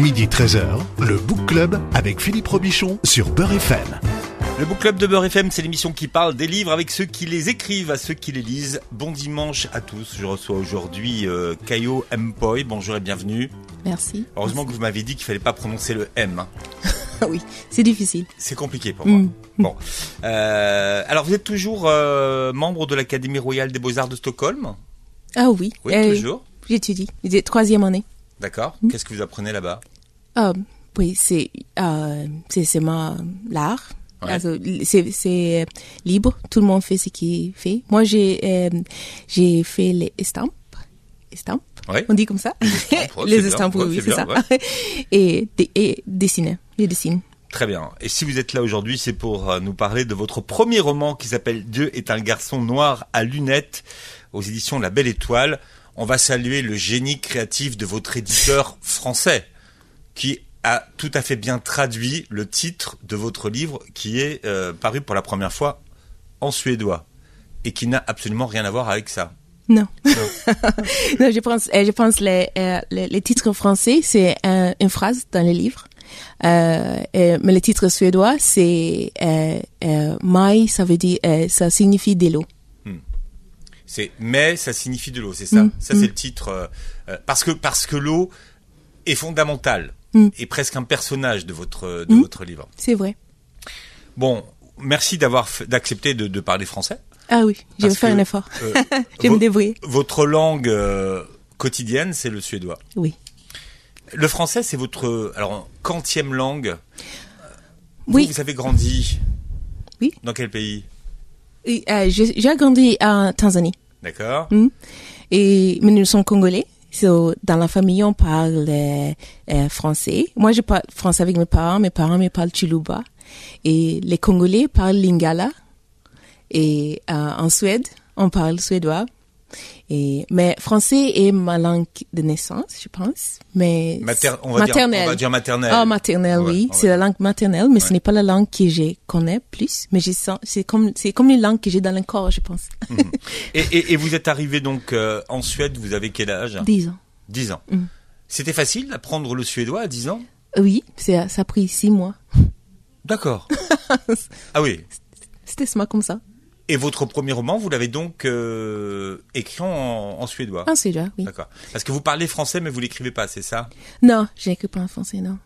Midi 13h, le Book Club avec Philippe Robichon sur Beur FM. Le Book Club de Beur FM, c'est l'émission qui parle des livres avec ceux qui les écrivent, à ceux qui les lisent. Bon dimanche à tous. Je reçois aujourd'hui Kayo Mpoyi. Bonjour et bienvenue. Merci. Heureusement que vous m'avez dit qu'il ne fallait pas prononcer le M. Oui, c'est difficile. C'est compliqué pour moi. Bon. Alors, vous êtes toujours membre de l'Académie royale des beaux-arts de Stockholm ? Ah oui. Oui, toujours. J'étudie. J'ai 3e année. D'accord. Qu'est-ce que vous apprenez là-bas ? Oui, c'est seulement l'art. Ouais. Also, c'est libre, tout le monde fait ce qu'il fait. Moi, j'ai fait les estampes. Estampes, ouais. On dit comme ça. Les estampes, oui, c'est ça. Ouais. Et dessiner, je dessine. Très bien. Et si vous êtes là aujourd'hui, c'est pour nous parler de votre premier roman qui s'appelle « Dieu est un garçon noir à lunettes » aux éditions La Belle Étoile. On va saluer le génie créatif de votre éditeur français qui a tout à fait bien traduit le titre de votre livre qui est paru pour la première fois en suédois et qui n'a absolument rien à voir avec ça. Non. Non, je pense les titres français, c'est une phrase dans les livres. Mais le titre suédois, c'est Mai, ça veut dire, ça signifie de l'eau. C'est mais ça signifie de l'eau, c'est ça. Ça, c'est le titre. Parce que l'eau est fondamentale. Et presque un personnage de votre livre. C'est vrai. Bon, merci d'accepter de parler français. Ah oui, je vais faire un effort. Je vais me débrouiller. Votre langue quotidienne, c'est le suédois. Oui. Le français, c'est votre quantième langue. Oui. Vous avez grandi. Oui. Dans quel pays ? Oui, j'ai grandi en Tanzanie. D'accord. Mais nous sommes congolais. Dans la famille, on parle français. Moi, je parle français avec mes parents. Mes parents me parlent Tshiluba. Et les Congolais parlent Lingala. Et en Suède, on parle suédois. Mais français est ma langue de naissance, je pense. Mais maternelle. On va dire maternelle. Ah, maternelle, ouais, oui. C'est la langue maternelle, mais ouais. Ce n'est pas la langue que je connais plus. Mais c'est comme une langue que j'ai dans le corps, je pense. Et vous êtes arrivé donc en Suède, vous avez quel âge ? 10 ans. 10 ans. C'était facile d'apprendre le suédois à 10 ans ? Oui, ça a pris 6 mois. D'accord. Ah oui. C'était ce mois comme ça. Et votre premier roman, vous l'avez donc écrit en suédois. En suédois, oui. D'accord. Parce que vous parlez français, mais vous l'écrivez pas, c'est ça ? Non, je n'écris pas en français, non.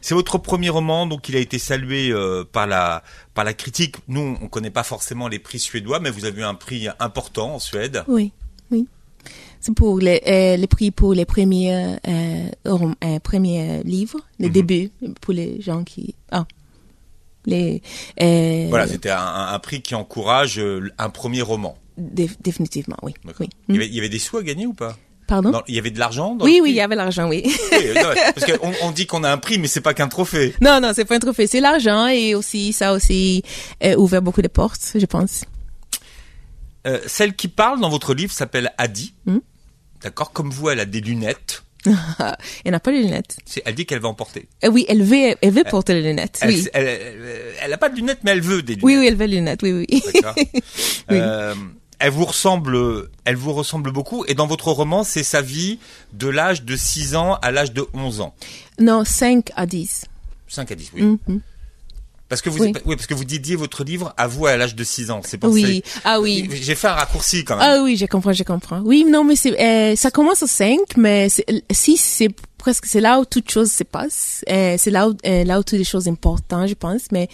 C'est votre premier roman, donc il a été salué par la critique. Nous, on connaît pas forcément les prix suédois, mais vous avez eu un prix important en Suède. Oui, oui. C'est pour les prix pour les premiers premiers livres, les débuts pour les gens qui. Ah. Voilà, c'était un prix qui encourage un premier roman. Définitivement, oui. Oui. Il y avait des sous à gagner ou pas ? Pardon ? Il y avait de l'argent dans le prix ? Il y avait l'argent, oui. Parce qu'on dit qu'on a un prix, mais c'est pas qu'un trophée. Non, c'est pas un trophée, c'est l'argent et aussi ça a ouvert beaucoup de portes, je pense. Celle qui parle dans votre livre s'appelle Adi. D'accord, comme vous, elle a des lunettes. Elle n'a pas de lunettes. Elle dit qu'elle va en porter. Oui, elle veut porter les lunettes. Oui. Elle n'a pas de lunettes, mais elle veut des lunettes. Oui, elle veut des lunettes. Oui. D'accord. Oui. Elle vous ressemble beaucoup. Et dans votre roman, c'est sa vie de l'âge de 6 ans à l'âge de 11 ans. Non, 5 à 10. 5 à 10, oui. Parce que vous dédiez votre livre à vous à l'âge de 6 ans. C'est pour ça. Ah oui. J'ai fait un raccourci quand même. Ah oui, je comprends. Oui, non, mais ça commence à 5, mais 6, c'est là où toutes choses se passent. C'est là où toutes les choses importantes, je pense. Mais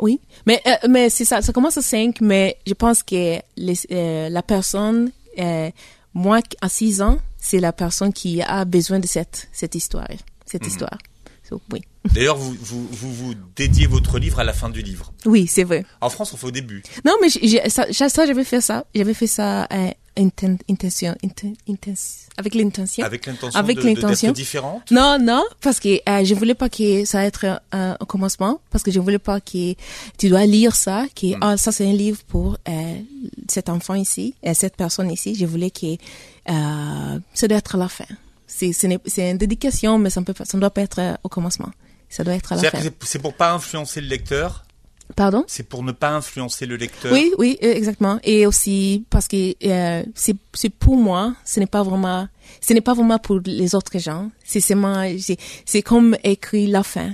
oui, mais c'est ça. Ça commence à 5, mais je pense que la personne, moi à 6 ans, c'est la personne qui a besoin de cette histoire. Oui. D'ailleurs, vous dédiez votre livre à la fin du livre. Oui, c'est vrai. En France, on fait au début. Non, mais j'avais fait ça avec l'intention d'être différente. Non, parce que je voulais pas que ça être un commencement, parce que je voulais pas que tu dois lire ça, que ça c'est un livre pour cet enfant ici, cette personne ici. Je voulais que ça doit être à la fin. C'est une dédication, mais ça ne doit pas être au commencement. Ça doit être à la fin. C'est pour ne pas influencer le lecteur ? Pardon? C'est pour ne pas influencer le lecteur. Oui, oui, exactement. Et aussi parce que c'est pour moi, ce n'est pas vraiment pour les autres gens. C'est seulement, c'est comme écrire la fin,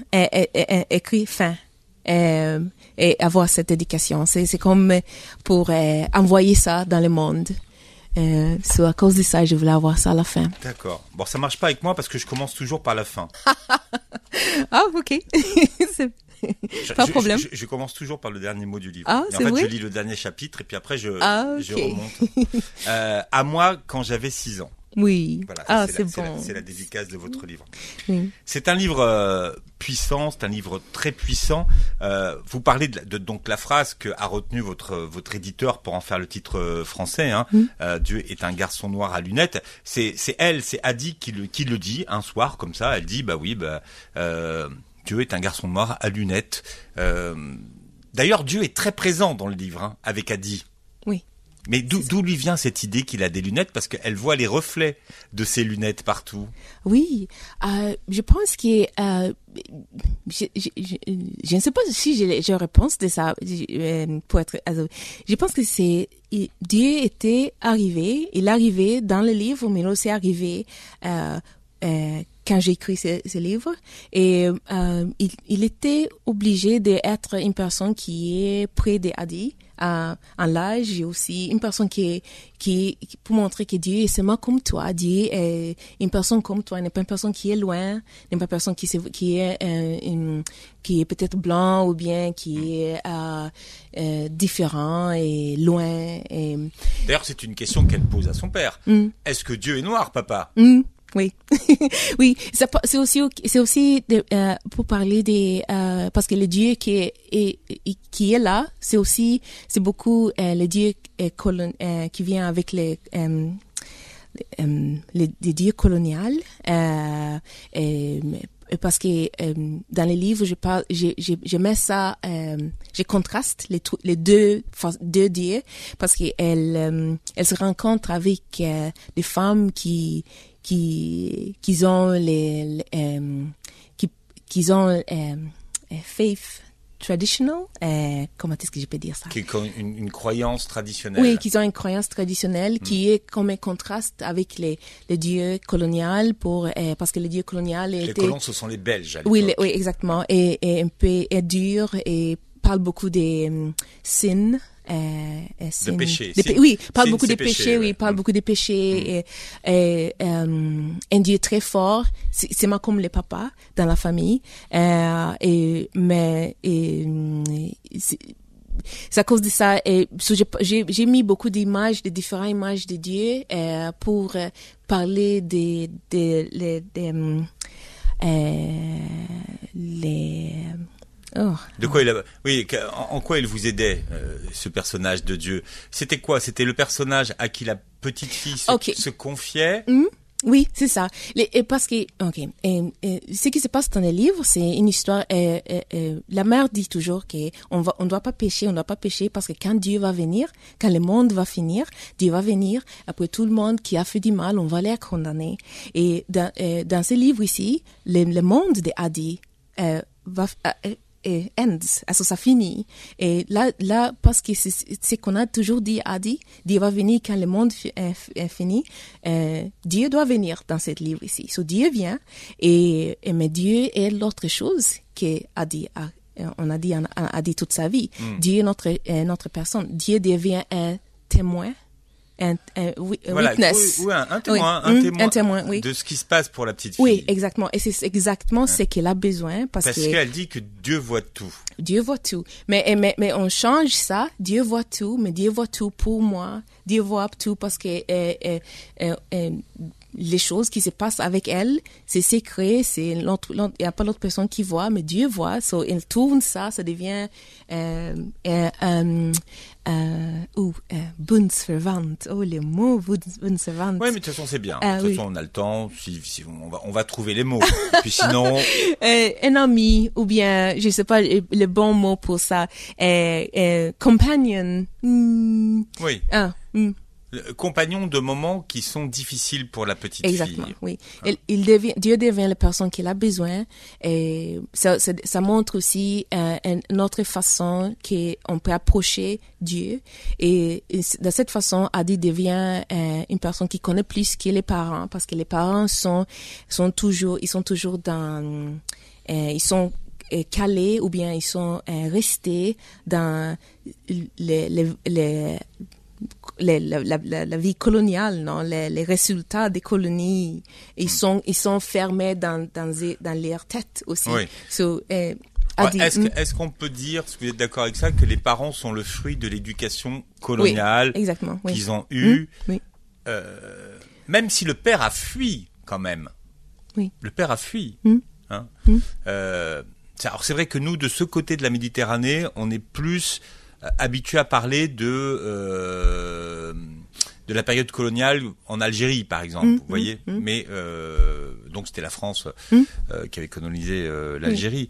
écrire fin. Et avoir cette éducation, c'est comme pour envoyer ça dans le monde. À cause de ça, je voulais avoir ça à la fin. D'accord. Bon, ça marche pas avec moi parce que je commence toujours par la fin. Ah, ok. Pas de problème. Je commence toujours par le dernier mot du livre. Ah, et en fait, vrai? Je lis le dernier chapitre et puis après, je remonte. À moi, quand j'avais 6 ans. Oui. Voilà, ah, c'est bon. C'est la dédicace de votre livre. Oui. C'est un livre puissant, c'est un livre très puissant. Vous parlez donc la phrase que a retenue votre éditeur pour en faire le titre français. Hein. Mm. Dieu est un garçon noir à lunettes. C'est Adi qui le dit un soir comme ça. Elle dit Dieu est un garçon noir à lunettes. D'ailleurs, Dieu est très présent dans le livre hein, avec Adi. Oui. Mais d'où lui vient cette idée qu'il a des lunettes parce qu'elle voit les reflets de ses lunettes partout. Oui, je pense que je ne sais pas si j'ai réponse de ça pour être. Je pense que Dieu était arrivé, il arrivait dans le livre, mais il aussi arrivé quand j'ai écrit ce livre et il était obligé d'être une personne qui est près d'Adi. En l'âge, et aussi une personne qui pour montrer que Dieu est seulement comme toi. Dieu est une personne comme toi, n'est pas une personne qui est loin, n'est pas une personne qui est peut-être blanc ou bien qui est différent et loin. Et... D'ailleurs, c'est une question qu'elle pose à son père. Mm. Est-ce que Dieu est noir, papa? Mm. Oui, oui. C'est aussi pour parler parce que le Dieu qui est là, c'est beaucoup le Dieu qui vient avec les dieux coloniaux. Parce que dans les livres, je mets ça, je contraste les deux dieux parce que elle se rencontre avec des femmes qui ont faith traditional, comment est-ce que je peux dire ça? Qui ont une croyance traditionnelle. Oui, qui ont une croyance traditionnelle qui est comme un contraste avec les dieux coloniaux parce que les dieux coloniaux étaient... Les colons, ce sont les Belges à l'époque. Oui, exactement. Et un peu dur et parle beaucoup des sins. De péché. Oui, parle beaucoup de péché. Oui, parle beaucoup de péché. Un Dieu très fort. C'est moi comme les papas dans la famille. C'est à cause de ça. Et j'ai mis beaucoup d'images, de différentes images de Dieu pour parler des Oh. De quoi en quoi il vous aidait, ce personnage de Dieu? C'était quoi? C'était le personnage à qui la petite fille se confiait? Mmh. Oui, c'est ça. Parce que, ce qui se passe dans les livres, c'est une histoire. La mère dit toujours que on doit pas pécher parce que quand Dieu va venir, quand le monde va finir, Dieu va venir. Après tout le monde qui a fait du mal, on va les condamner. Et dans ce livre ici, le monde de Adi va ends, alors ça finit. Et là, parce que c'est qu'on a toujours dit, Adi, Dieu va venir quand le monde est fini. Dieu doit venir dans ce livre ici. So, Dieu vient, mais Dieu est l'autre chose qu'Adi a. On a dit, toute sa vie. Mm. Dieu est notre personne. Dieu devient un témoin. Witness. Un témoin oui. de ce qui se passe pour la petite fille. Oui, exactement. Et c'est exactement ce qu'elle a besoin. Parce qu'elle dit que Dieu voit tout. Dieu voit tout. Mais on change ça. Dieu voit tout, mais Dieu voit tout pour moi. Dieu voit tout parce que les choses qui se passent avec elle, c'est secret. Il n'y a pas l'autre personne qui voit, mais Dieu voit. So, elle tourne ça devient... bundsverwant. Oh, les mots, bundsverwant. Oui, mais de toute façon, c'est bien. De toute façon, on a le temps. Si on va trouver les mots. Puis sinon... un ami, ou bien, je sais pas, le bon mot pour ça. Companion. Mm. Oui. Ah, mm. compagnons de moments qui sont difficiles pour la petite fille. Oui. Ah. Dieu devient la personne qu'il a besoin, et ça montre aussi une autre façon qu'on peut approcher Dieu, et de cette façon, Adi devient une personne qui connaît plus que les parents, parce que les parents sont toujours calés, ou bien ils sont restés dans la vie coloniale, non, les résultats des colonies. Ils sont fermés dans leur tête aussi. Oui. Est-ce qu'on peut dire, si vous êtes d'accord avec ça, que les parents sont le fruit de l'éducation coloniale qu'ils ont eue, même si le père a fui quand même. Oui. Le père a fui. Hein. Alors c'est vrai que nous, de ce côté de la Méditerranée, on est plus habitué à parler de la période coloniale en Algérie, par exemple, vous voyez. Mais donc c'était la France qui avait colonisé l'Algérie.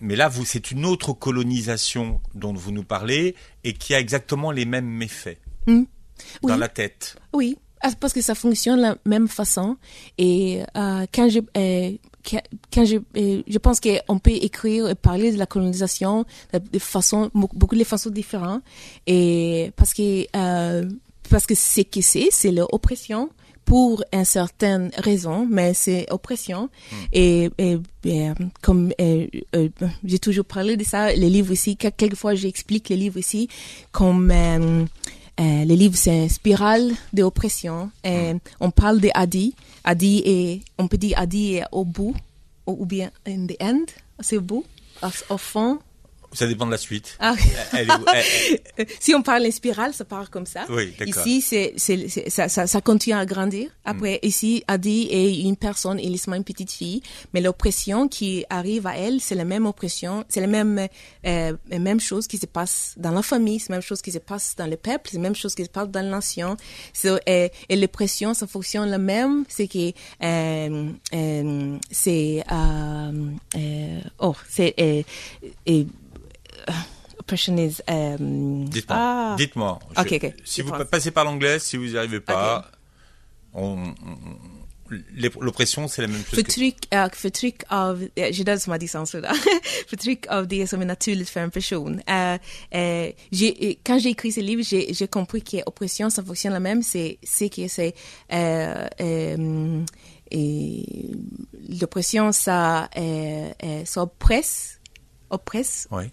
Mais là, c'est une autre colonisation dont vous nous parlez et qui a exactement les mêmes méfaits dans la tête. Oui, parce que ça fonctionne de la même façon. Et je pense qu'on peut écrire et parler de la colonisation de beaucoup de façons différentes, et parce que c'est l'oppression pour une certaine raison, mais c'est oppression. Et comme j'ai toujours parlé de ça, les livres ici, quelquefois j'explique les livres ici comme les livres, c'est une spirale d'oppression. On parle d'Adi. Adi est, on peut dire Adi est au bout, ou bien in the end, c'est au bout, au fond. Ça dépend de la suite. Ah. Elle... Si on parle en spirale, ça part comme ça. Oui, d'accord. Ici, ça continue à grandir. Après, ici, Adi est une personne, il est seulement une petite fille, mais l'oppression qui arrive à elle, c'est la même oppression, c'est la même chose qui se passe dans la famille, c'est la même chose qui se passe dans le peuple, c'est la même chose qui se passe dans la nation. Et l'oppression, ça fonctionne la même, c'est que dites-moi. Si vous passez par l'anglais, si vous n'y arrivez pas, l'oppression, c'est la même chose. För tryck av det som är naturligt för en person. Quand j'ai écrit ce livre, j'ai compris que l'oppression, ça fonctionne la même. L'oppression, ça oppresse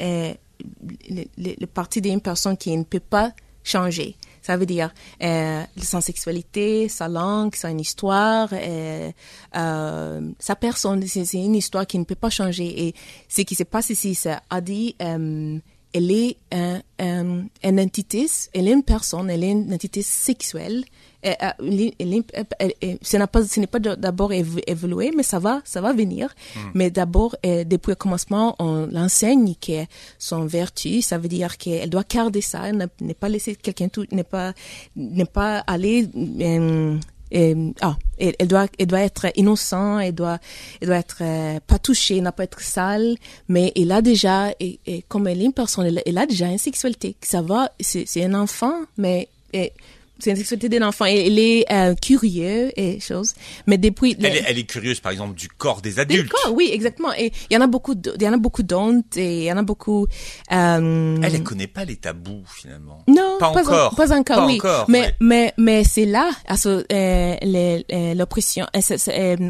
le parti d'une personne qui ne peut pas changer. Ça veut dire sa sexualité, sa langue, son histoire, sa personne. C'est une histoire qui ne peut pas changer. Et ce qui se passe ici, c'est Adi, elle est une entité, elle est une personne, elle est une entité sexuelle. Ce n'est pas d'abord évolué, mais ça va venir. Mais d'abord, depuis le commencement, on l'enseigne que son vertu, ça veut dire qu'elle doit garder ça, ne pas laisser quelqu'un tout, ne pas aller. Elle doit être innocente, elle doit être pas touchée, n'a pas être sale, mais elle a déjà, et comme elle est une personne, elle a déjà une sexualité. Ça va, c'est un enfant, mais c'est une sexualité d'un enfant. Elle est curieuse et choses. Mais depuis, elle est curieuse, par exemple, du corps des adultes. Oui, exactement. Et il y en a beaucoup. Il y en a beaucoup d'honte et il y en a beaucoup. Elle ne connaît pas les tabous finalement. Non, pas encore. Mais c'est là, l'oppression.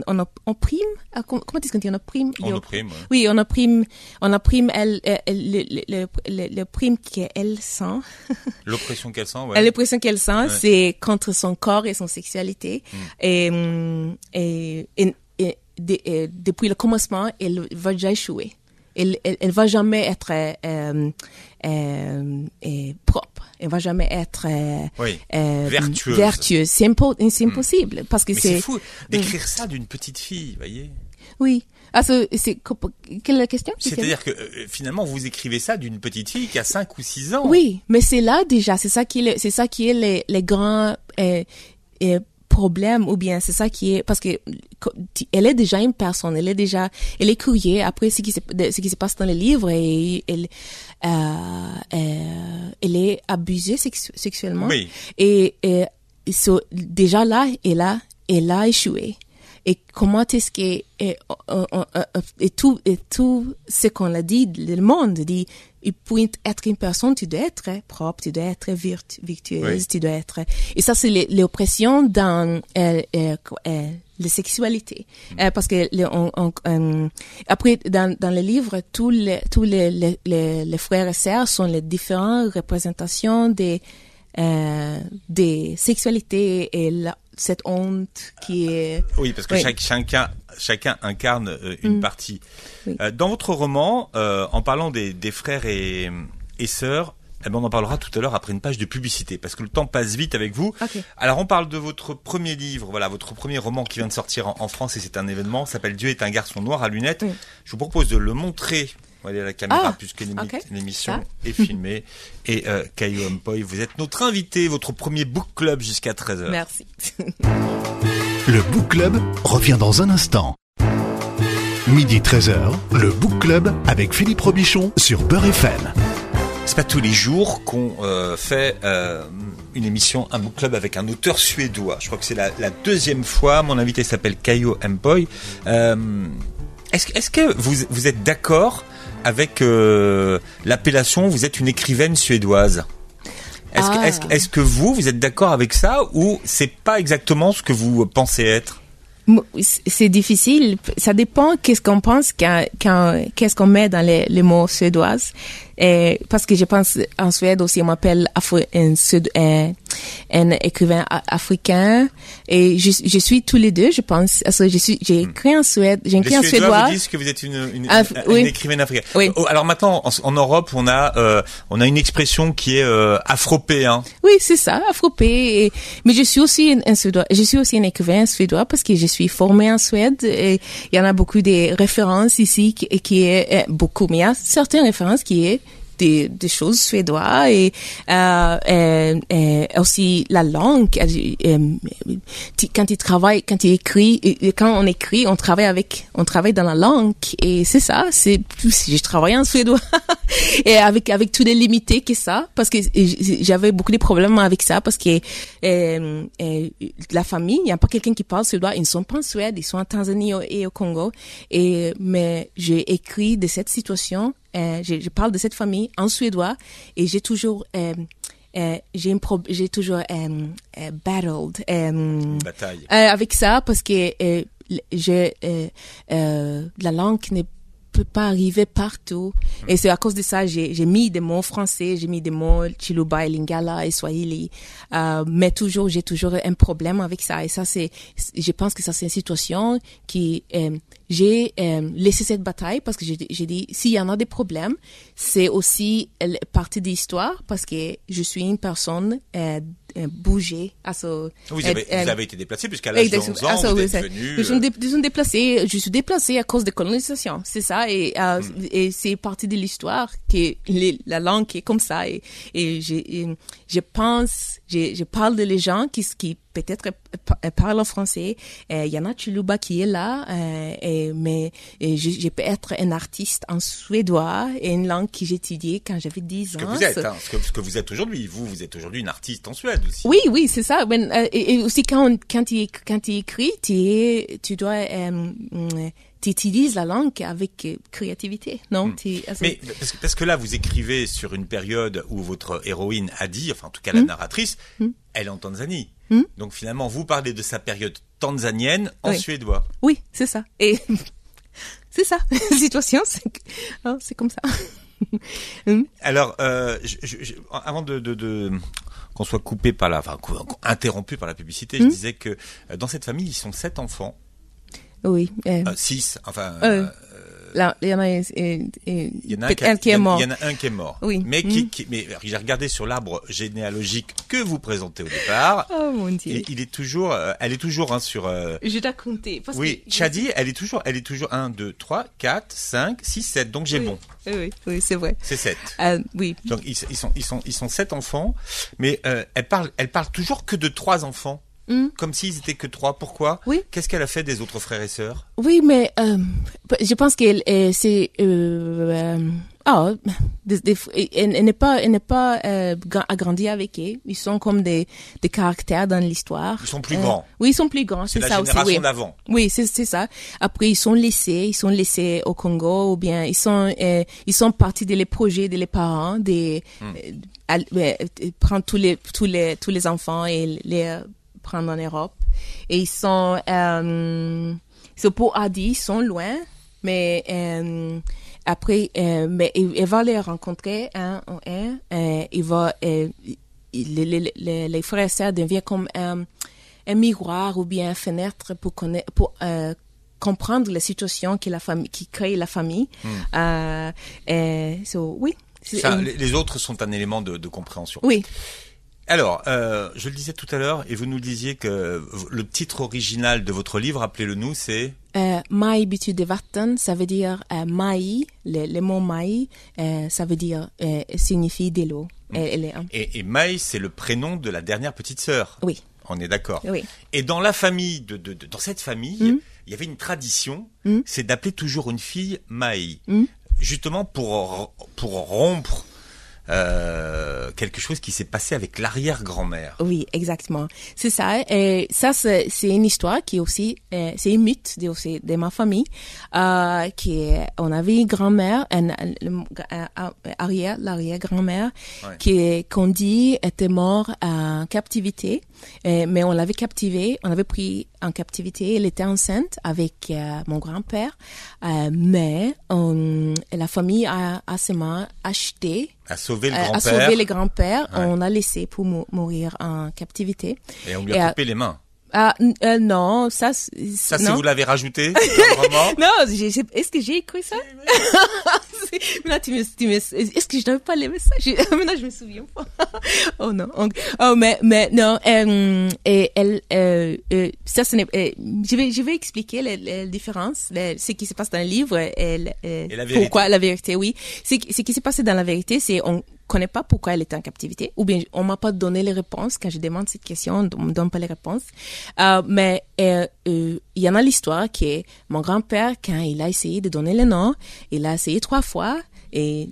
On opprime. Comment est-ce qu'on dit, on opprime? On opprime. Ouais. Oui, on opprime. L'opprime qu'elle sent. L'oppression qu'elle sent. Ouais. L'oppression qu'elle sent. Ouais. C'est contre son corps et son sexualité. Et depuis le commencement, elle va déjà échouer. Elle va jamais être propre. Elle va jamais être vertueuse. C'est impossible parce que c'est fou d'écrire ça d'une petite fille, voyez. Oui. Quelle est la question? C'est-à-dire que finalement, vous écrivez ça d'une petite fille qui a 5 ou 6 ans. Oui, mais c'est là déjà, c'est ça qui est les grands problème, ou bien c'est ça qui est, parce que elle est déjà une personne, elle est curieuse après ce qui se passe dans les livres, et elle est abusée sexuellement. Oui. Et so, déjà là, elle a échoué. Et comment est-ce que et tout ce qu'on a dit, le monde dit, pour être une personne, tu dois être propre, tu dois être virtueuse, oui. Tu dois être. Et ça, c'est l'oppression dans la sexualité, parce que après dans le livre, tous les frères et sœurs sont les différentes représentations des sexualités et cette honte qui est... Oui, parce que oui. Chacun incarne une partie. Oui. Dans votre roman, en parlant des frères et sœurs, eh ben on en parlera tout à l'heure après une page de publicité, parce que le temps passe vite avec vous. Okay. Alors, on parle de votre premier livre, voilà, votre premier roman qui vient de sortir en France, et c'est un événement, s'appelle « Dieu est un garçon noir à lunettes ». Oui. Je vous propose de le montrer... On va aller à la caméra, puisque l'émission est filmée. Et Kayo Mpoyi, vous êtes notre invité, votre premier book club jusqu'à 13h. Merci. Le book club revient dans un instant. Midi 13h, le book club avec Philippe Robichon sur Beur FM. C'est pas tous les jours qu'on fait une émission, un book club avec un auteur suédois. Je crois que c'est la deuxième fois. Mon invité s'appelle Kayo Mpoyi. Est-ce que vous êtes d'accord avec l'appellation, vous êtes une écrivaine suédoise. Est-ce que vous êtes d'accord avec ça, ou c'est pas exactement ce que vous pensez être? C'est difficile. Ça dépend qu'est-ce qu'on pense qu'est-ce qu'on met dans les mots suédoises. Et parce que je pense en Suède aussi, on m'appelle un écrivain africain, et je suis tous les deux, je pense. J'ai écrit en Suède, j'ai écrit en suédois. Vous disent que vous êtes une écrivaine africaine. Oui. Alors maintenant, en Europe, on a une expression qui est afropéen. Oui, c'est ça, afropé. Mais je suis aussi un suédois. Je suis aussi un écrivain suédois parce que je suis formée en Suède, et il y en a beaucoup de références ici mais il y a certaines références qui est des choses suédoises, et aussi la langue. Quand on écrit, on travaille dans la langue, et c'est ça. Je travaille en suédois et avec toutes les limités que ça, parce que j'avais beaucoup de problèmes avec ça, parce que la famille, il n'y a pas quelqu'un qui parle suédois. Ils ne sont pas en Suède, ils sont en Tanzanie et au Congo. Mais j'ai écrit de cette situation. Je parle de cette famille en suédois, et j'ai toujours battled avec ça, parce que la langue ne peut pas arriver partout, et c'est à cause de ça j'ai mis des mots français, j'ai mis des mots Tshiluba et Lingala et Swahili, mais j'ai toujours un problème avec ça, et ça je pense que ça c'est une situation qui j'ai laissé cette bataille, parce que j'ai dit, s'il y en a des problèmes, c'est aussi partie de l'histoire, parce que je suis une personne bougée. Vous avez été déplacée, puisqu'à l'âge de 11 ans, vous êtes venue... Je suis déplacée à cause de colonisation, c'est ça, et c'est partie de l'histoire, que la langue est comme ça, et je parle de les gens qui peut-être parle en français. Il y en a Tshiluba qui est là, mais je peux être un artiste en suédois, et une langue que j'étudiais quand j'avais 10 ans. Ce que vous êtes aujourd'hui. Vous êtes aujourd'hui une artiste en Suède aussi. Oui, c'est ça. Et aussi, quand tu écris, tu dois... tu utilises la langue avec créativité, non? Mais parce que là, vous écrivez sur une période où votre héroïne a dit, enfin en tout cas la narratrice, elle est en Tanzanie. Donc finalement, vous parlez de sa période tanzanienne en suédois. Oui, c'est ça. Et c'est ça. La situation, c'est comme ça. Alors, avant de qu'on soit coupé par interrompu par la publicité, je disais que dans cette famille, ils sont 7 enfants. Oui. 6, enfin... Il y en a un qui est mort. Oui. Mais mais j'ai regardé sur l'arbre généalogique que vous présentez au départ. Oh mon Dieu. Et elle est toujours sur... Je t'ai compté. Chadi, elle est toujours 1, 2, 3, 4, 5, 6, 7. Donc j'ai bon. Oui, c'est vrai. C'est 7. Oui. Donc ils sont 7 enfants, mais elle parle toujours que de 3 enfants. Comme s'ils étaient que trois. Pourquoi? Oui. Qu'est-ce qu'elle a fait des autres frères et sœurs? Oui, mais je pense qu'elle c'est elle n'est pas agrandie avec eux. Ils sont comme des caractères dans l'histoire. Ils sont plus grands. Oui, ils sont plus grands. C'est ça aussi. C'est la génération d'avant. Oui, c'est ça. Après, ils sont laissés au Congo ou bien ils sont partis des projets des parents, prendre tous les enfants et les prendre en Europe. Et ils sont c'est pour Adi, ils sont loin, mais après, mais il va les rencontrer un en un. Il va les frères et sœurs deviennent comme un miroir ou bien une fenêtre pour comprendre la situation qui crée la famille. Oui. Ça, les autres sont un élément de compréhension. Oui. Alors, je le disais tout à l'heure, et vous nous disiez que le titre original de votre livre, rappelez-le nous, c'est Mai bitu de Vartan, ça veut dire Mai, le mot Mai, ça veut dire, signifie de l'eau. Et Mai, c'est le prénom de la dernière petite sœur. Oui. On est d'accord. Oui. Et dans la famille, dans cette famille, il y avait une tradition, c'est d'appeler toujours une fille Mai. Justement pour rompre quelque chose qui s'est passé avec l'arrière-grand-mère. Oui, exactement. C'est ça. Et ça, c'est une histoire qui est aussi, c'est un mythe aussi de ma famille, on avait une grand-mère, l'arrière-grand-mère, ouais, qu'on dit était morte en captivité, mais on l'avait captivée, on l'avait pris en captivité, elle était enceinte avec mon grand-père, mais la famille a seulement acheté, a sauvé le grand-père. Ouais. On a laissé pour mourir en captivité. Et on lui a coupé les mains. Non, ça, non. Si vous l'avez rajouté, non, est-ce que j'ai écrit ça? Là, est-ce que je n'avais pas les messages? Maintenant, je me souviens pas. Oh non. Oh, mais non. Et elle, ça, ce n'est. Je vais expliquer la différence, ce qui se passe dans le livre, et la vérité. Pourquoi la vérité? Oui, ce qui s'est passé dans la vérité, c'est on ne connaît pas pourquoi elle était en captivité, ou bien on m'a pas donné les réponses. Quand je demande cette question, on me donne pas les réponses. Mais il y en a l'histoire qui est mon grand-père, quand il a essayé de donner le nom, il a essayé trois fois, les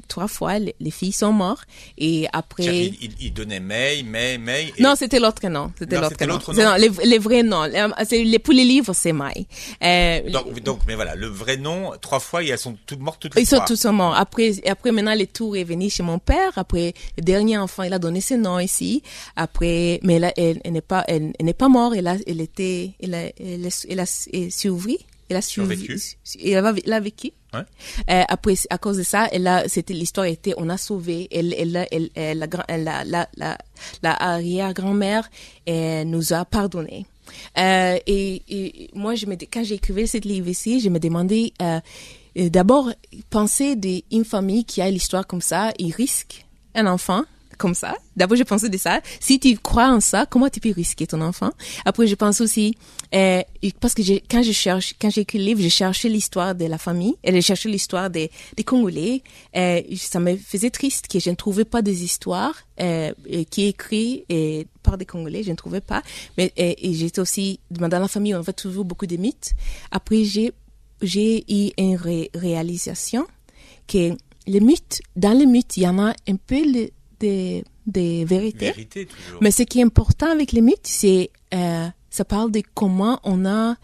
filles sont mortes. Et après, il donnait May. Et... Non, c'était l'autre nom. C'était l'autre nom. Les vrais noms. Pour les livres, c'est May. Donc, mais voilà, le vrai nom, trois fois, elles sont toutes mortes toutes les trois. Ils sont tous morts. Après, maintenant, le tour est venu chez mon père. Après, le dernier enfant, il a donné ses noms ici. Après, mais là, elle n'est pas morte. Elle a vécu. Ouais. Après, à cause de ça, on a sauvé. La arrière-grand-mère nous a pardonné. Et moi, quand j'écrivais ce livre ici, je me demandais d'abord, penser d'une famille qui a l'histoire comme ça, il risque un enfant comme ça. D'abord, je pensais de ça. Si tu crois en ça, comment tu peux risquer ton enfant? Après, je pense aussi, parce que quand j'ai écrit le livre, je cherchais l'histoire de la famille, et je cherchais l'histoire des Congolais. Ça me faisait triste que je ne trouvais pas des histoires qui écrites par des Congolais. Je ne trouvais pas. Mais j'étais aussi dans la famille, on fait toujours beaucoup de mythes. Après, j'ai eu une réalisation que dans les mythes, il y en a un peu des vérités. Vérité, mais ce qui est important avec les mythes, c'est ça parle de comment on a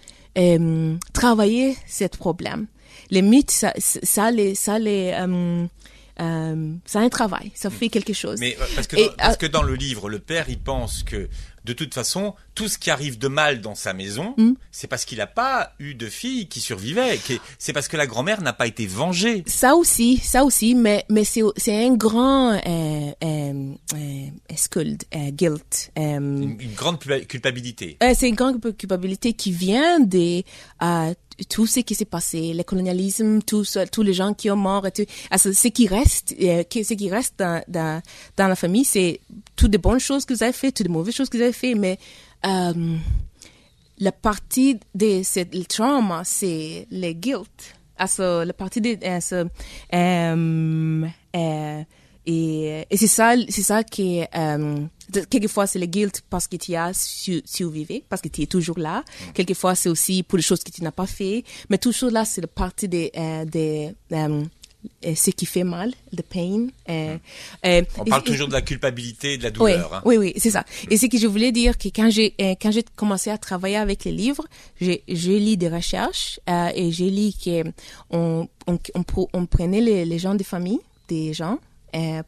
travaillé ce problème. Les mythes, ça a un travail, ça fait quelque chose. Mais parce que dans le livre, le père, il pense que de toute façon, tout ce qui arrive de mal dans sa maison, c'est parce qu'il n'a pas eu de fille qui survivait. C'est parce que la grand-mère n'a pas été vengée. Ça aussi, mais c'est un grand guilt. Une grande culpabilité. C'est une grande culpabilité qui vient de tout ce qui s'est passé, le colonialisme, tous les gens qui ont mort. Ce qui reste dans la famille, c'est toutes les bonnes choses que vous avez faites, toutes les mauvaises choses que vous avez faites, mais la partie de ce trauma, c'est le guilt. La partie de Et c'est ça que quelquefois c'est le guilt parce que tu as survécu, parce que tu es toujours là. Quelquefois c'est aussi pour les choses que tu n'as pas fait, mais toujours là c'est la partie de ce qui fait mal, the pain. On parle toujours de la culpabilité et de la douleur. Oui, hein. Oui, c'est ça. Et ce que je voulais dire, que quand j'ai commencé à travailler avec les livres, j'ai lu des recherches et j'ai lu que on prenait les gens des familles, des gens.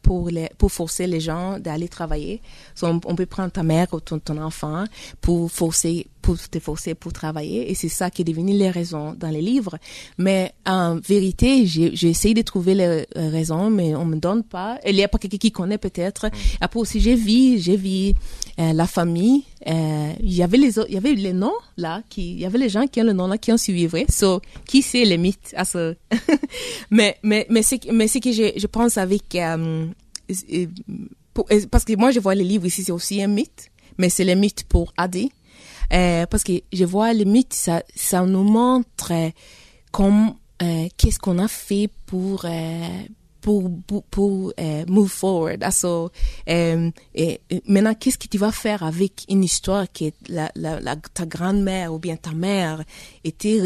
Pour forcer les gens d'aller travailler. So, on peut prendre ta mère ou ton enfant pour te forcer pour travailler. Et c'est ça qui est devenu les raisons dans les livres. Mais en vérité, j'ai essayé de trouver les raisons, mais on me donne pas. Il y a pas quelqu'un qui connaît peut-être. Après aussi, j'ai vu la famille. Il y avait les noms là, il y avait les gens qui ont le nom là, qui ont suivi. So, qui c'est les mythes? Mais ce que je pense avec, parce que moi je vois les livres ici, c'est aussi un mythe, mais c'est le mythe pour Adi. Parce que je vois les mythes, ça nous montre qu'est-ce qu'on a fait pour move forward. Also, et maintenant, qu'est-ce que tu vas faire avec une histoire que ta grand-mère ou bien ta mère était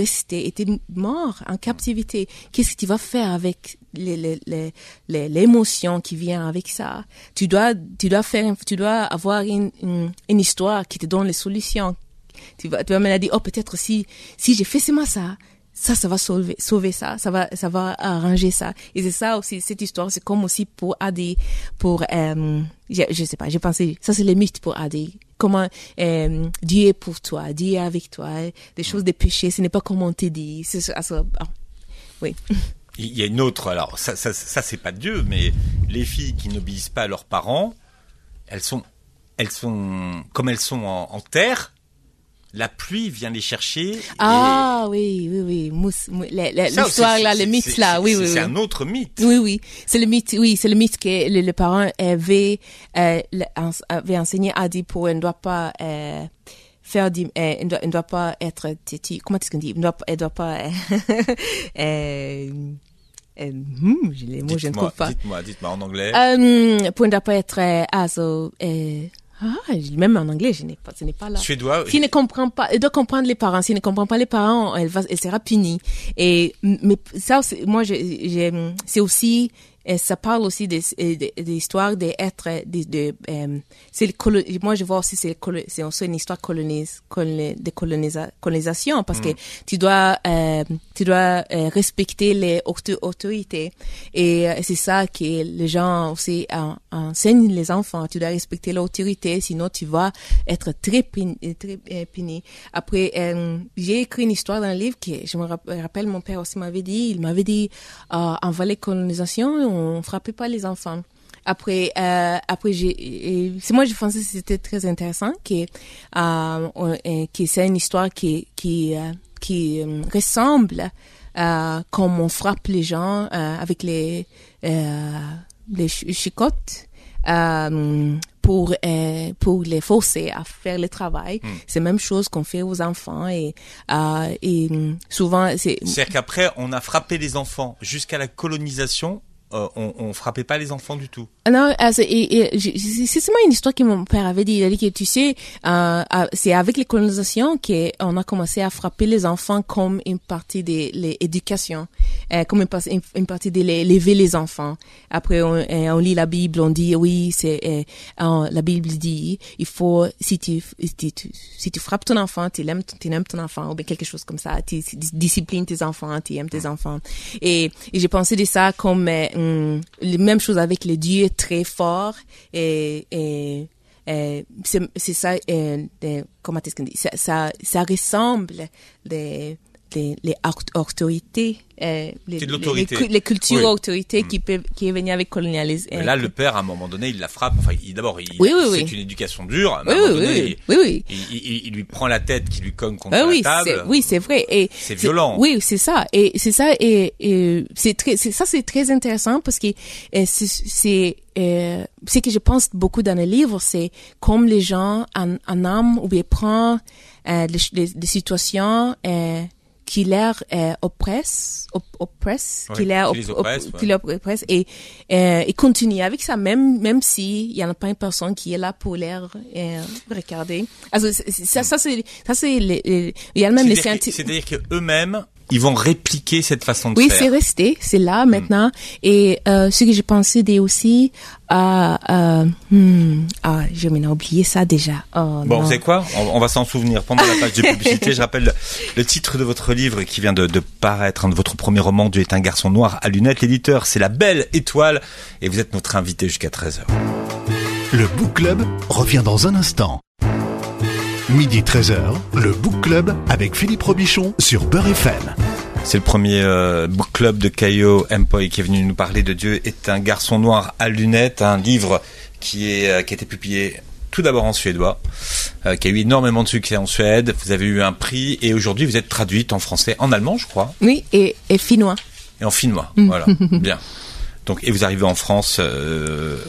morte en captivité? Qu'est-ce que tu vas faire avec l'émotion qui vient avec ça? Tu dois avoir une histoire qui te donne les solutions. Tu vas me dire, oh, peut-être si j'ai fait seulement ça va sauver ça va arranger ça. Et c'est ça aussi, cette histoire, c'est comme aussi pour Adi, je sais pas, j'ai pensé, ça c'est le mythe pour Adi. Comment Dieu est pour toi, Dieu est avec toi, des choses de péché, ce n'est pas comme on te dit. Oui. Il y a une autre, alors ça c'est pas Dieu, mais les filles qui n'obéissent pas à leurs parents, elles sont comme elles sont en terre. La pluie vient les chercher. Ah, et... oui. L'histoire là, le mythe là, oui. C'est un autre mythe. Oui. C'est le mythe que les parents avaient enseigné à dire pour elle ne doit pas faire, elle ne doit pas être têtue. Comment est-ce qu'on dit? Elle ne doit pas. Les mots, je ne trouve pas. Dites-moi en anglais. Pour ne doit pas être même en anglais, ce n'est pas là. Suédois. Qui ne comprend pas, elle doit comprendre les parents. Si elle ne comprend pas les parents, elle sera punie. Mais ça, c'est aussi, ça parle aussi de l'histoire d'être, moi je vois aussi, c'est aussi une histoire colonisation, parce que tu dois respecter les autorités. Et c'est ça que les gens aussi enseignent les enfants. Tu dois respecter l'autorité, sinon tu vas être très puni. Après, j'ai écrit une histoire dans le livre que je me rappelle, mon père aussi m'avait dit, en Valais colonisation, on frappait pas les enfants. Après, moi je pensais que c'était très intéressant que c'est une histoire qui ressemble à comment on frappe les gens avec les chicottes pour les forcer à faire le travail. C'est la même chose qu'on fait aux enfants et souvent c'est. C'est-à-dire qu'après on a frappé les enfants jusqu'à la colonisation. On frappait pas les enfants du tout. Non, c'est seulement une histoire que mon père avait dit. Il a dit que tu sais, c'est avec les colonisations qu'on a commencé à frapper les enfants comme une partie de l'éducation, comme une partie de l'élever les enfants. Après, on lit la Bible, on dit oui, la Bible dit il faut si tu frappes ton enfant, tu aimes ton enfant ou bien quelque chose comme ça. Tu disciplines tes enfants, tu aimes tes enfants. Et j'ai pensé de ça comme les mêmes choses avec les dieux très forts et c'est ça comment est-ce qu'on dit ça ressemble les autorités les cultures oui. Autorités qui est venue avec colonialisme. Mais là le père à un moment donné il la frappe, enfin d'abord, c'est une éducation dure. Il lui prend la tête, qui lui cogne contre la table. C'est vrai et c'est violent. Oui, c'est ça et c'est très intéressant parce que ce que je pense beaucoup dans les livres, c'est comme les gens en âme ou bien prend des situations qui leur oppresse et continue avec ça même si il y en a pas une personne qui est là pour leur regarder. Alors ça c'est il y a même les scientifiques, c'est-à-dire que eux-mêmes ils vont répliquer cette façon de faire. Oui, c'est resté, c'est là maintenant. Et ce que j'ai pensé aussi je m'en ai oublié ça déjà. Vous savez quoi, on va s'en souvenir pendant la page de publicité. Je rappelle le titre de votre livre qui vient de paraître, de votre premier roman, Dieu est un garçon noir à lunettes. L'éditeur, c'est La Belle Étoile. Et vous êtes notre invité jusqu'à 13h. Le Book Club revient dans un instant. Midi 13h, le Book Club avec Philippe Robichon sur Beur FM. C'est le premier Book Club de Kayo Mpoyi qui est venu nous parler de Dieu est un garçon noir à lunettes, un livre qui a été publié tout d'abord en suédois, qui a eu énormément de succès en Suède. Vous avez eu un prix et aujourd'hui vous êtes traduite en français, en allemand je crois. Oui, et finnois. Et en finnois, voilà, bien. Donc, et vous arrivez en France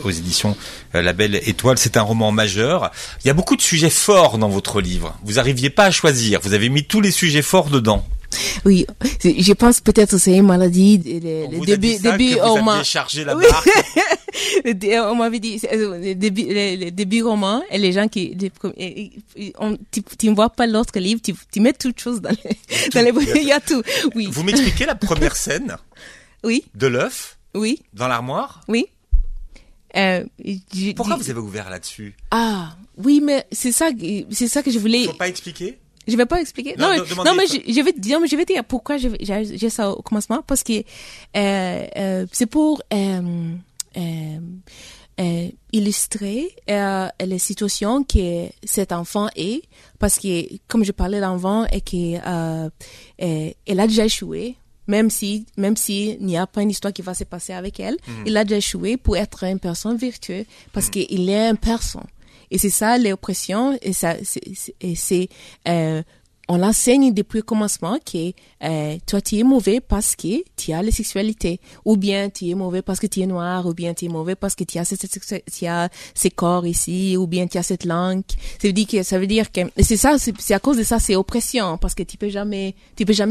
aux éditions La Belle Étoile. C'est un roman majeur. Il y a beaucoup de sujets forts dans votre livre. Vous n'arriviez pas à choisir. Vous avez mis tous les sujets forts dedans. Oui, je pense peut-être que c'est une maladie. On m'avait dit, le début roman, et les gens qui, tu ne vois pas l'autre livre, tu mets toutes choses dans les bouquins. Il y a tout. Oui. Vous m'expliquez la première scène oui. de l'œuf. Oui. Dans l'armoire? Oui. Pourquoi vous avez ouvert là-dessus? Ah, oui, mais c'est ça que je voulais. Faut pas expliquer? Je vais pas expliquer. Non, mais je vais dire pourquoi j'ai ça au commencement, parce que c'est pour illustrer les situations que cet enfant est, parce que comme je parlais d'avant et que elle a déjà échoué. Même si il n'y a pas une histoire qui va se passer avec elle, il a déjà échoué pour être une personne vertueuse parce qu'il est une personne. Et c'est ça, l'oppression, et ça, on l'enseigne depuis le commencement que toi, tu es mauvais parce que tu as la sexualité, ou bien tu es mauvais parce que tu es noir, ou bien tu es mauvais parce que tu as ce corps ici, ou bien tu as cette langue. Ça veut dire que c'est à cause de ça, c'est oppression, parce que tu peux jamais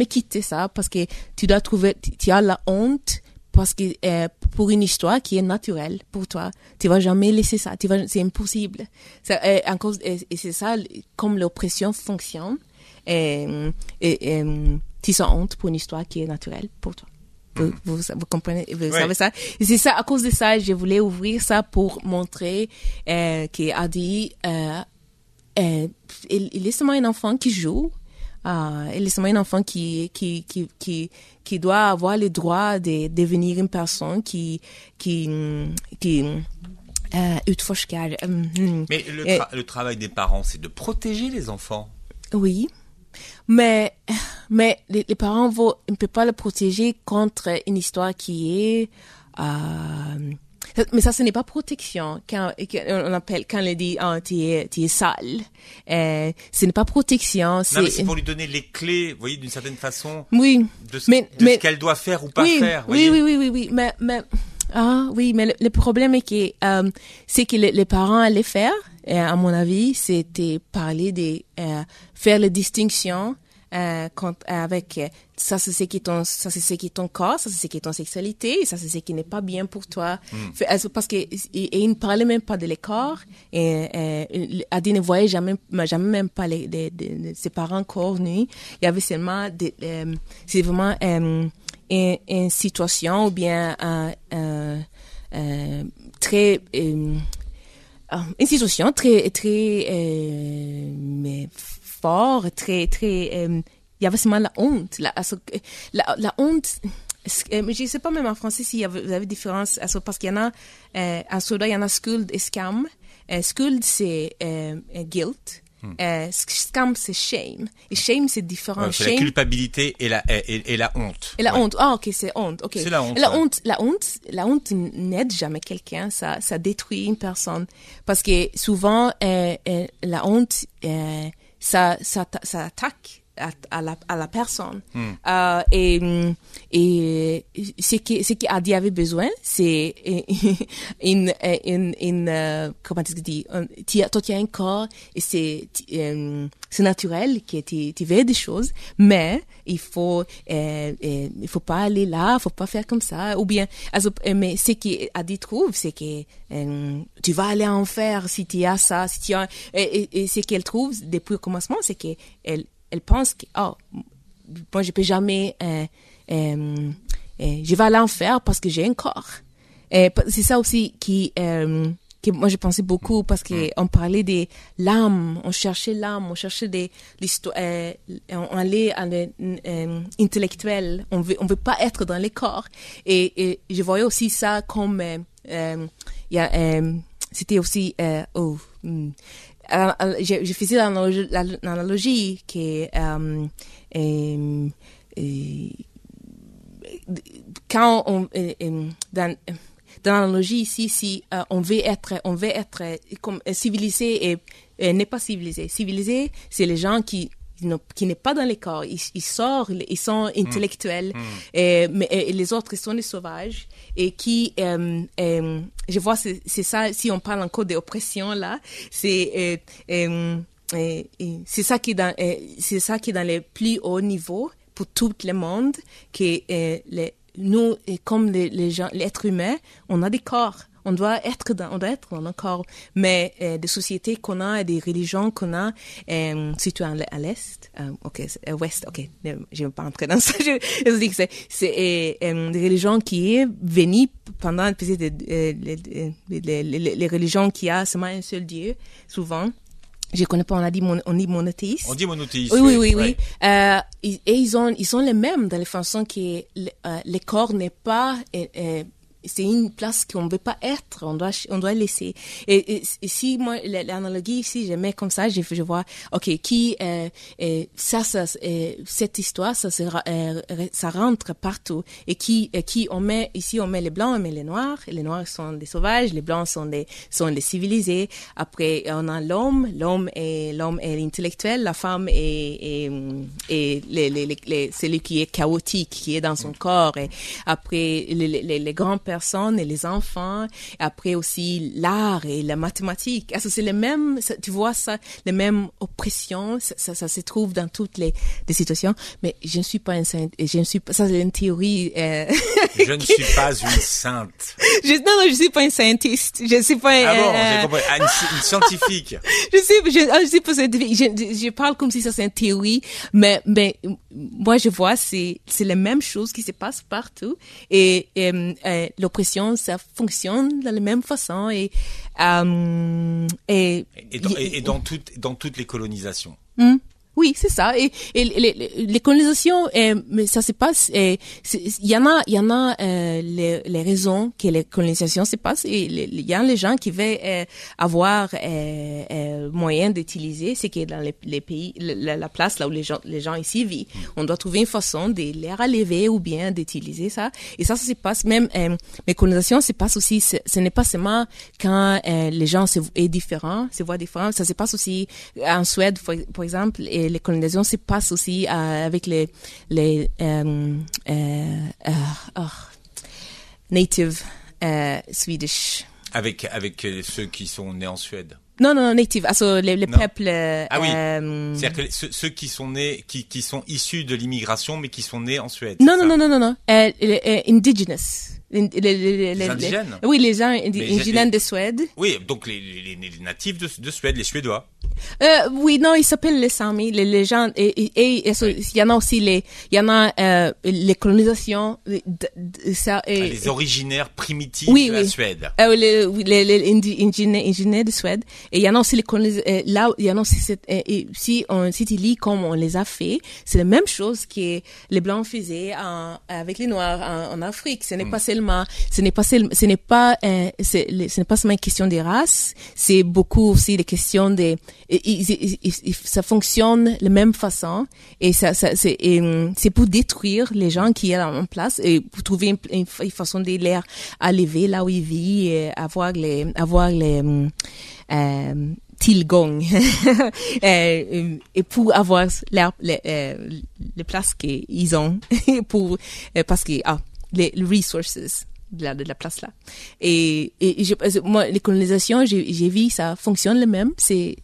quitter ça, parce que tu dois trouver, tu as la honte, parce que pour une histoire qui est naturelle pour toi, tu vas jamais laisser ça, c'est impossible. Ça, et c'est ça, comme l'oppression fonctionne. Et tu sens honte pour une histoire qui est naturelle pour toi. Vous comprenez, vous savez ça. Et c'est ça, à cause de ça, je voulais ouvrir ça pour montrer qu'Adi, il est seulement un enfant qui joue. Il est seulement un enfant qui doit avoir le droit de devenir une personne qui mais le travail des parents, c'est de protéger les enfants. Oui, mais les parents ne peuvent pas le protéger contre une histoire qui est... mais ça, ce n'est pas protection. Quand on dit « tu es sale », ce n'est pas protection. Non, mais c'est pour lui donner les clés, vous voyez, d'une certaine façon, de ce qu'elle doit faire ou pas faire. Oui. Mais le problème c'est que les parents allaient faire, à mon avis, c'était parler de faire la distinction avec ça c'est ce qui est ton corps, ça c'est ce qui est ton sexualité, et ça c'est ce qui n'est pas bien pour toi. Parce que ils ne parlaient même pas de les corps, et Adi ne voyait jamais même pas ses parents corps nus. Il y avait seulement c'est vraiment une situation ou bien très une situation très fort, très il y avait seulement la honte, la honte. Je sais pas même en français s'il y avait différence, parce qu'il y en a en Suède, il y en a skuld et skam. Skuld c'est guilt. Scam c'est shame, et shame c'est différent. C'est shame, la culpabilité et la honte. Et la honte, c'est honte. Ok. C'est la honte. La honte n'aide jamais quelqu'un, ça détruit une personne, parce que souvent la honte ça attaque à la personne. Et ce qu'Adi avait besoin, c'est toi tu as un corps et c'est naturel que tu veux des choses, mais il faut pas aller là, faut pas faire comme ça, ou bien also, mais ce qu'Adi trouve, c'est que tu vas aller en enfer si tu as ça, si tu as, et ce qu'elle trouve depuis le commencement, c'est que elle pense que, oh, moi, je peux jamais, je vais aller en enfer parce que j'ai un corps. Et c'est ça aussi que moi, je pensais beaucoup parce qu'on parlait de l'âme, on cherchait l'âme, on allait à l'intellectuel, on veut pas être dans les corps. Et je voyais aussi ça comme, c'était aussi, je faisais l'analogie que quand dans l'analogie ici, si on veut être comme civilisé et n'est pas civilisé. Civilisé, c'est les gens qui n'est pas dans les corps, ils sont intellectuels, mais les autres sont des sauvages et qui, je vois c'est ça, si on parle encore d'oppression là, c'est ça qui est dans les plus hauts niveaux pour tout le monde, que nous comme les gens, les êtres humains, on a des corps. On doit être dans un corps, mais des sociétés qu'on a et des religions qu'on a, surtout à l'Est, à l'Ouest, je ne vais pas entrer dans ça. Je dis que c'est des religions qui est venue pendant les religions qui a seulement un seul Dieu, souvent. Je connais pas, on dit monothéiste. On dit monothéiste. Oui. Et ils sont les mêmes dans les façons que le corps n'est pas... c'est une place qu'on ne veut pas être, on doit laisser. Et si moi, l'analogie ici, je mets comme ça, je vois, cette histoire, ça rentre partout. Et qui on met, ici, on met les blancs, on met les noirs. Et les noirs sont des sauvages, les blancs sont des civilisés. Après, on a l'homme est intellectuel, la femme est celui qui est chaotique, qui est dans son corps. Et après, les grands-pères, personnes et les enfants, et après aussi l'art et la mathématique. Alors, c'est les mêmes, tu vois ça, les mêmes oppressions, ça se trouve dans toutes les situations. Mais je ne suis pas une sainte, ça c'est une théorie. Je ne suis pas une sainte. Non, je ne suis pas une scientiste. Je ne suis pas j'ai compris. Une scientifique. Je ne suis pas scientifique. Je parle comme si ça c'est une théorie, mais moi je vois c'est la même chose qui se passe partout et l'oppression, ça fonctionne de la même façon et dans toutes les colonisations. Oui, c'est ça. Et les colonisations, mais ça se passe. Il y en a les raisons que les colonisations se passent. Il y a les gens qui veulent avoir moyen d'utiliser ce qui est dans les pays, la place là où les gens ici vivent. On doit trouver une façon de les relever ou bien d'utiliser ça. Et ça se passe même. Les colonisations se passent aussi. Ce n'est pas seulement quand les gens se voient différents. Ça se passe aussi en Suède, par exemple. Et les colonisations se passent aussi avec les native Swedish. Avec ceux qui sont nés en Suède. Non, native. Also, les peuples. Ah oui. C'est-à-dire que ceux qui sont nés, qui sont issus de l'immigration, mais qui sont nés en Suède. Non. Indigenous. Les indigènes. Oui, les gens indigènes de Suède. Oui, donc les natifs de Suède, les Suédois. Oui, non, ils s'appellent les Sami, les gens, et oui. il y en a les colonisations, les originaires primitifs de la Suède. Les ingénieurs de Suède. Et il y en a aussi les colonisations, là, il y en a aussi si tu lis comme on les a fait, c'est la même chose que les Blancs faisaient avec les Noirs en Afrique. Ce n'est pas seulement une question des races, c'est beaucoup aussi des questions des, ça fonctionne de la même façon et c'est pour détruire les gens qui sont en place et pour trouver une façon de les élever là où ils vivent et avoir les tillgång et pour avoir les places qu'ils ont pour parce que les resources de la place là et moi les colonisations j'ai vu ça fonctionne le même c'est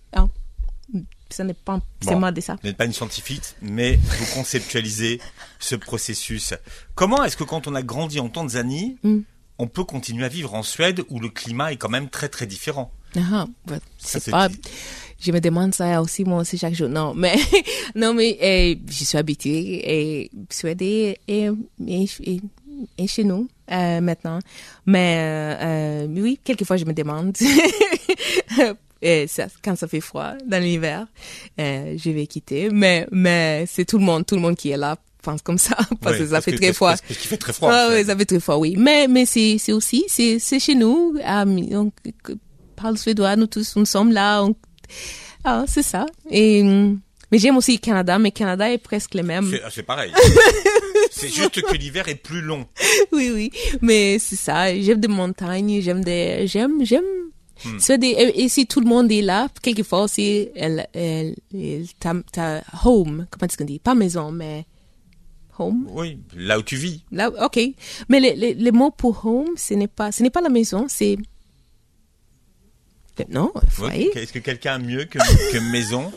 ça n'est pas seulement de ça. Vous n'êtes pas une scientifique, mais vous conceptualisez ce processus. Comment est-ce que quand on a grandi en Tanzanie, on peut continuer à vivre en Suède où le climat est quand même très très différent? C'est pas. Je me demande ça aussi moi aussi chaque jour. Non mais je suis habituée et Suède et chez nous maintenant. Mais oui, quelquefois je me demande. Et ça, quand ça fait froid dans l'hiver, je vais quitter. Mais c'est tout le monde qui est là pense comme ça parce que ça fait très froid. Parce qu'il fait très froid. Oui, ça fait très froid. Oui, mais c'est aussi c'est chez nous. On parle suédois, nous tous nous sommes là. C'est ça. Et mais j'aime aussi le Canada, mais le Canada est presque le même. C'est pareil. C'est juste que l'hiver est plus long. Oui, mais c'est ça. J'aime des montagnes, j'aime. Et si tout le monde est là, quelquefois aussi, ta home, comment est-ce qu'on dit? Pas maison, mais home. Oui, là où tu vis. Là, ok. Mais le mot pour home, ce n'est pas la maison, c'est... Non, foyer. Est-ce que quelqu'un a mieux que maison?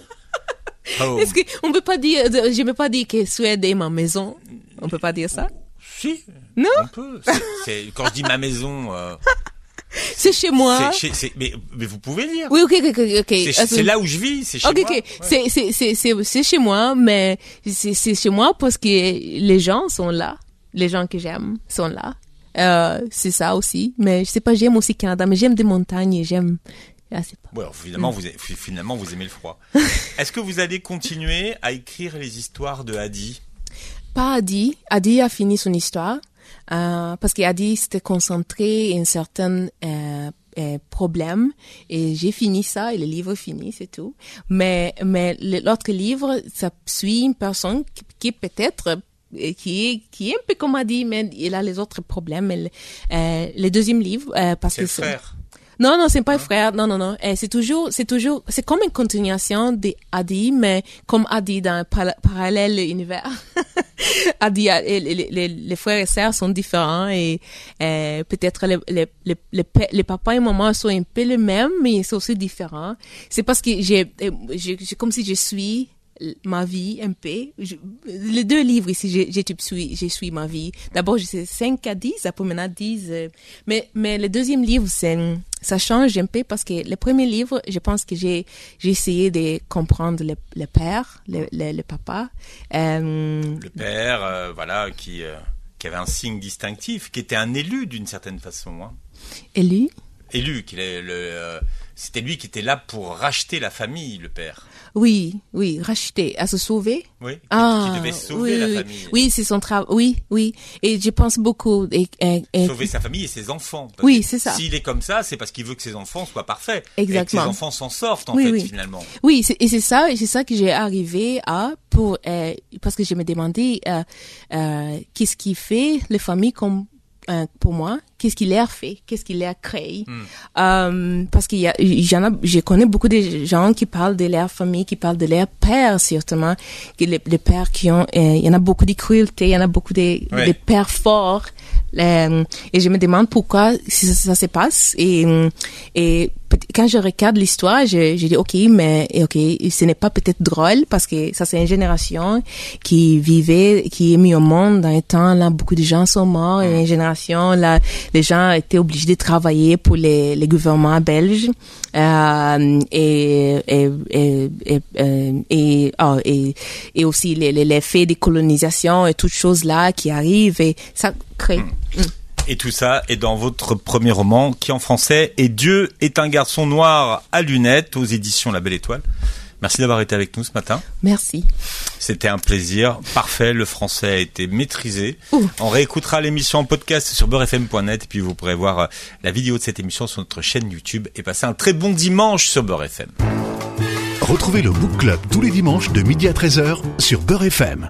Home. Est-ce qu'on ne peut pas dire... Je ne peux pas dire que Suède est ma maison. On ne peut pas dire ça? Si. Non? On peut. Quand je dis ma maison... c'est chez moi. Mais vous pouvez dire. Oui, ok. C'est là où je vis, c'est chez moi. Ok. Ouais. C'est chez moi, mais c'est chez moi parce que les gens sont là. Les gens que j'aime sont là. C'est ça aussi. Mais je sais pas, j'aime aussi Canada, mais j'aime des montagnes et j'aime. C'est pas... Ouais, finalement, vous aimez le froid. Est-ce que vous allez continuer à écrire les histoires de Hadi? Pas Hadi. Hadi a fini son histoire. Parce qu'Adi s'était concentré à un certain problème et j'ai fini ça et le livre est fini, c'est tout. Mais l'autre livre, ça suit une personne qui peut-être qui est un peu comme Adi, mais il a les autres problèmes. Le deuxième livre, parce que c'est le frère. Non, c'est pas un frère. Non. C'est toujours, c'est comme une continuation d'Adi, mais comme Adi dans un parallèle univers. Adi, les frères et sœurs sont différents et peut-être les papa et maman sont un peu les mêmes, mais ils sont aussi différents. C'est parce que j'ai comme si je suis ma vie un peu. Les deux livres ici, je suis ma vie. D'abord, c'est 5 à 10, après maintenant 10. Mais le deuxième livre, ça change un peu parce que le premier livre, je pense que j'ai essayé de comprendre le père, le papa. Le père, voilà, qui avait un signe distinctif, qui était un élu d'une certaine façon. Hein. Élu, c'était lui qui était là pour racheter la famille, le père. Oui, racheter, à se sauver. Oui, qui devait sauver la famille. Oui, c'est son travail. Oui, et je pense beaucoup. Sauver sa famille et ses enfants. Oui, c'est ça. S'il est comme ça, c'est parce qu'il veut que ses enfants soient parfaits. Exactement. Et que ses enfants s'en sortent, en fait, finalement. Oui, c'est ça que j'ai arrivé à, parce que je me demandais qu'est-ce qui fait les familles comme... pour moi, qu'est-ce qu'il a fait, qu'est-ce qu'il a créé, parce qu'il y a, je connais beaucoup de gens qui parlent de leur famille, qui parlent de leur père, certainement, les pères qui ont, il y en a beaucoup de cruauté, il y en a beaucoup de pères forts, et je me demande pourquoi ça se passe, et quand je regarde l'histoire, je dis ok, ce n'est pas peut-être drôle parce que ça c'est une génération qui est mise au monde dans un temps là, beaucoup de gens sont morts, une génération là, les gens étaient obligés de travailler pour les gouvernements belges et aussi l'effet des colonisations et toutes choses là qui arrivent et ça crée. Et tout ça est dans votre premier roman qui en français est Dieu est un garçon noir à lunettes aux éditions La Belle Étoile. Merci d'avoir été avec nous ce matin. Merci. C'était un plaisir. Parfait, le français a été maîtrisé. Ouh. On réécoutera l'émission en podcast sur beurrefm.net et puis vous pourrez voir la vidéo de cette émission sur notre chaîne YouTube et passer un très bon dimanche sur Beur FM. Retrouvez le Book Club tous les dimanches de 12h à 13h sur Beur FM.